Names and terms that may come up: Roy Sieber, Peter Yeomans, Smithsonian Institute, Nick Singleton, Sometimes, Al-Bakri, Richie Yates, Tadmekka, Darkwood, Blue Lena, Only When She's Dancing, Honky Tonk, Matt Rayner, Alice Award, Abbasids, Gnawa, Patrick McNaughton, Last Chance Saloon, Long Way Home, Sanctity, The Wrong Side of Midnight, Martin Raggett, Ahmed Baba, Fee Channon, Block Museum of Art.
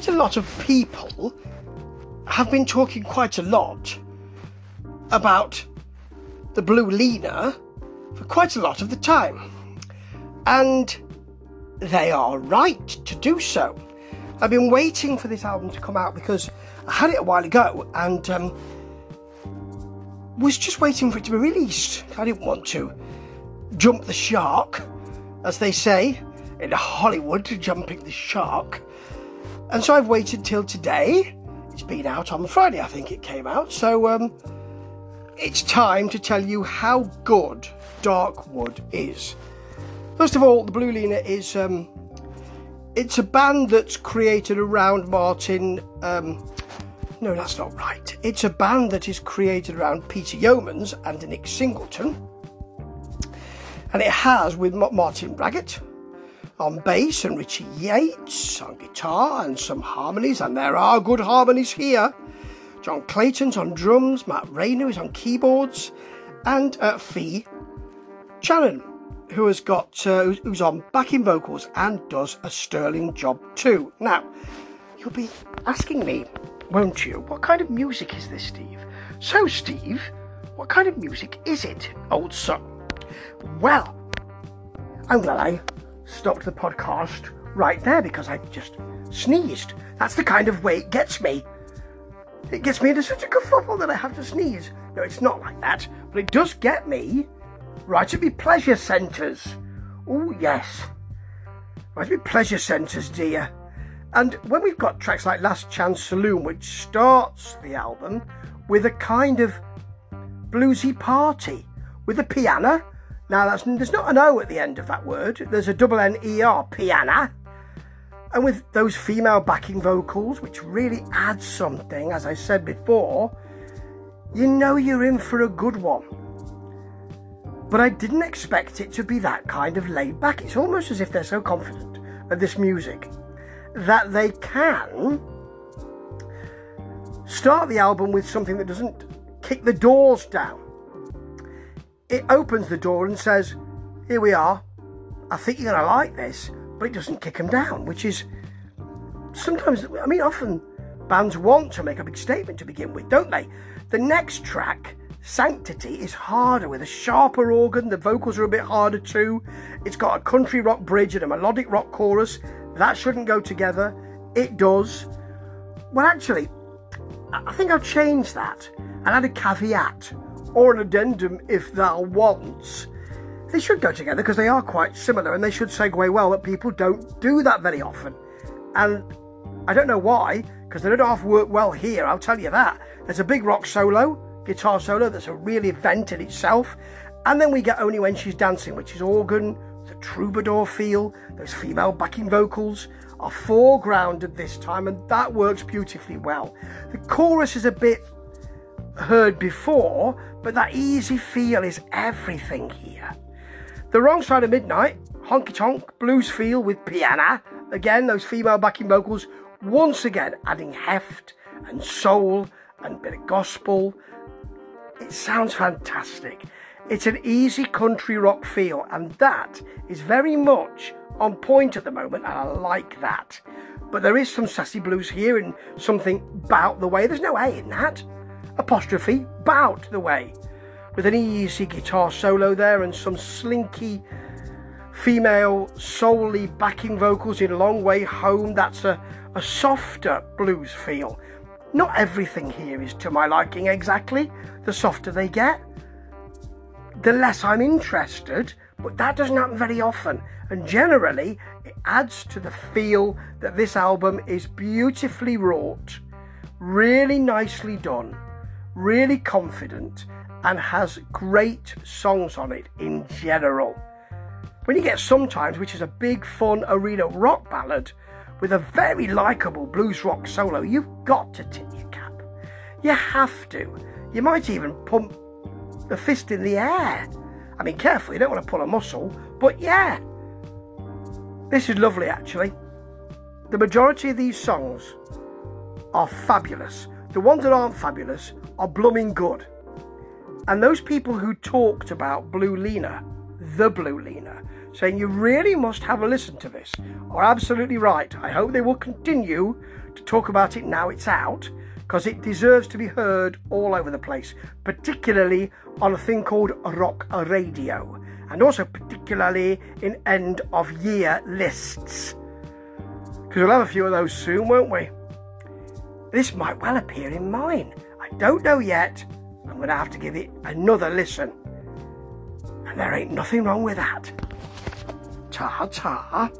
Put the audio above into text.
quite a lot of people have been talking quite a lot about the Blue Lena for quite a lot of the time. And they are right to do so. I've been waiting for this album to come out because I had it a while ago and was just waiting for it to be released. I didn't want to jump the shark, as they say in Hollywood, jumping the shark. And so I've waited till today. It's been out on Friday, I think it came out. So it's time to tell you how good Darkwood is. First of all, the Blue Lena is, it's a band that's created around Martin, no, that's not right. It's a band that is created around Peter Yeomans and Nick Singleton. And it has, with Martin Raggett on bass and Richie Yates on guitar and some harmonies, and there are good harmonies here. John Clayton's on drums, Matt Rayner is on keyboards, and Fee Channon, who has got who's on backing vocals and does a sterling job too. Now, you'll be asking me, won't you, what kind of music is this, Steve? So, Steve, what kind of music is it, old son? Well, I'm glad I stopped the podcast right there because I just sneezed. That's the kind of way it gets me. It gets me into such a kerfuffle that I have to sneeze. No, it's not like that, but it does get me right at me pleasure centres. Oh, yes. Right at me pleasure centres, dear. And when we've got tracks like Last Chance Saloon, which starts the album with a kind of bluesy party with a piano. Now, there's not an O at the end of that word. There's a double N-E-R, piano. And with those female backing vocals, which really adds something, as I said before, you know you're in for a good one. But I didn't expect it to be that kind of laid back. It's almost as if they're so confident of this music that they can start the album with something that doesn't kick the doors down. It opens the door and says, here we are, I think you're going to like this, but it doesn't kick them down, which is sometimes, I mean, often bands want to make a big statement to begin with, don't they? The next track, Sanctity, is harder with a sharper organ, the vocals are a bit harder too, it's got a country rock bridge and a melodic rock chorus, that shouldn't go together, it does. Well, actually, I think I'll change that and add a caveat, or an addendum if thou wants. They should go together because they are quite similar and they should segue well, but people don't do that very often. And I don't know why, because they don't half work well here, I'll tell you that. There's a big rock solo, guitar solo, that's a real event in itself. And then we get Only When She's Dancing, which is organ, the troubadour feel, those female backing vocals are foregrounded this time and that works beautifully well. The chorus is a bit heard before, but that easy feel is everything here. The Wrong Side of Midnight, Honky Tonk, blues feel with piano. Again, those female backing vocals, once again, adding heft and soul and a bit of gospel. It sounds fantastic. It's an easy country rock feel, and that is very much on point at the moment, and I like that. But there is some sassy blues here and something about the way. There's no A in that. Apostrophe, bout the way, with an easy guitar solo there and some slinky female soul-y backing vocals in Long Way Home. That's a softer blues feel. Not everything here is to my liking exactly. The softer they get, the less I'm interested, but that doesn't happen very often. And generally, it adds to the feel that this album is beautifully wrought, really nicely done, really confident, and has great songs on it in general. When you get Sometimes, which is a big fun arena rock ballad with a very likeable blues rock solo, you've got to tip your cap. You have to. You might even pump the fist in the air. I mean, careful, you don't want to pull a muscle, but yeah. This is lovely, actually. The majority of these songs are fabulous. The ones that aren't fabulous are blooming good. And those people who talked about Blue Lena, the Blue Lena, saying you really must have a listen to this, are absolutely right. I hope they will continue to talk about it now it's out, because it deserves to be heard all over the place, particularly on a thing called rock radio, and also particularly in end of year lists, because we'll have a few of those soon, won't we? This might well appear in mine. I don't know yet. I'm going to have to give it another listen. And there ain't nothing wrong with that. Ta-ta.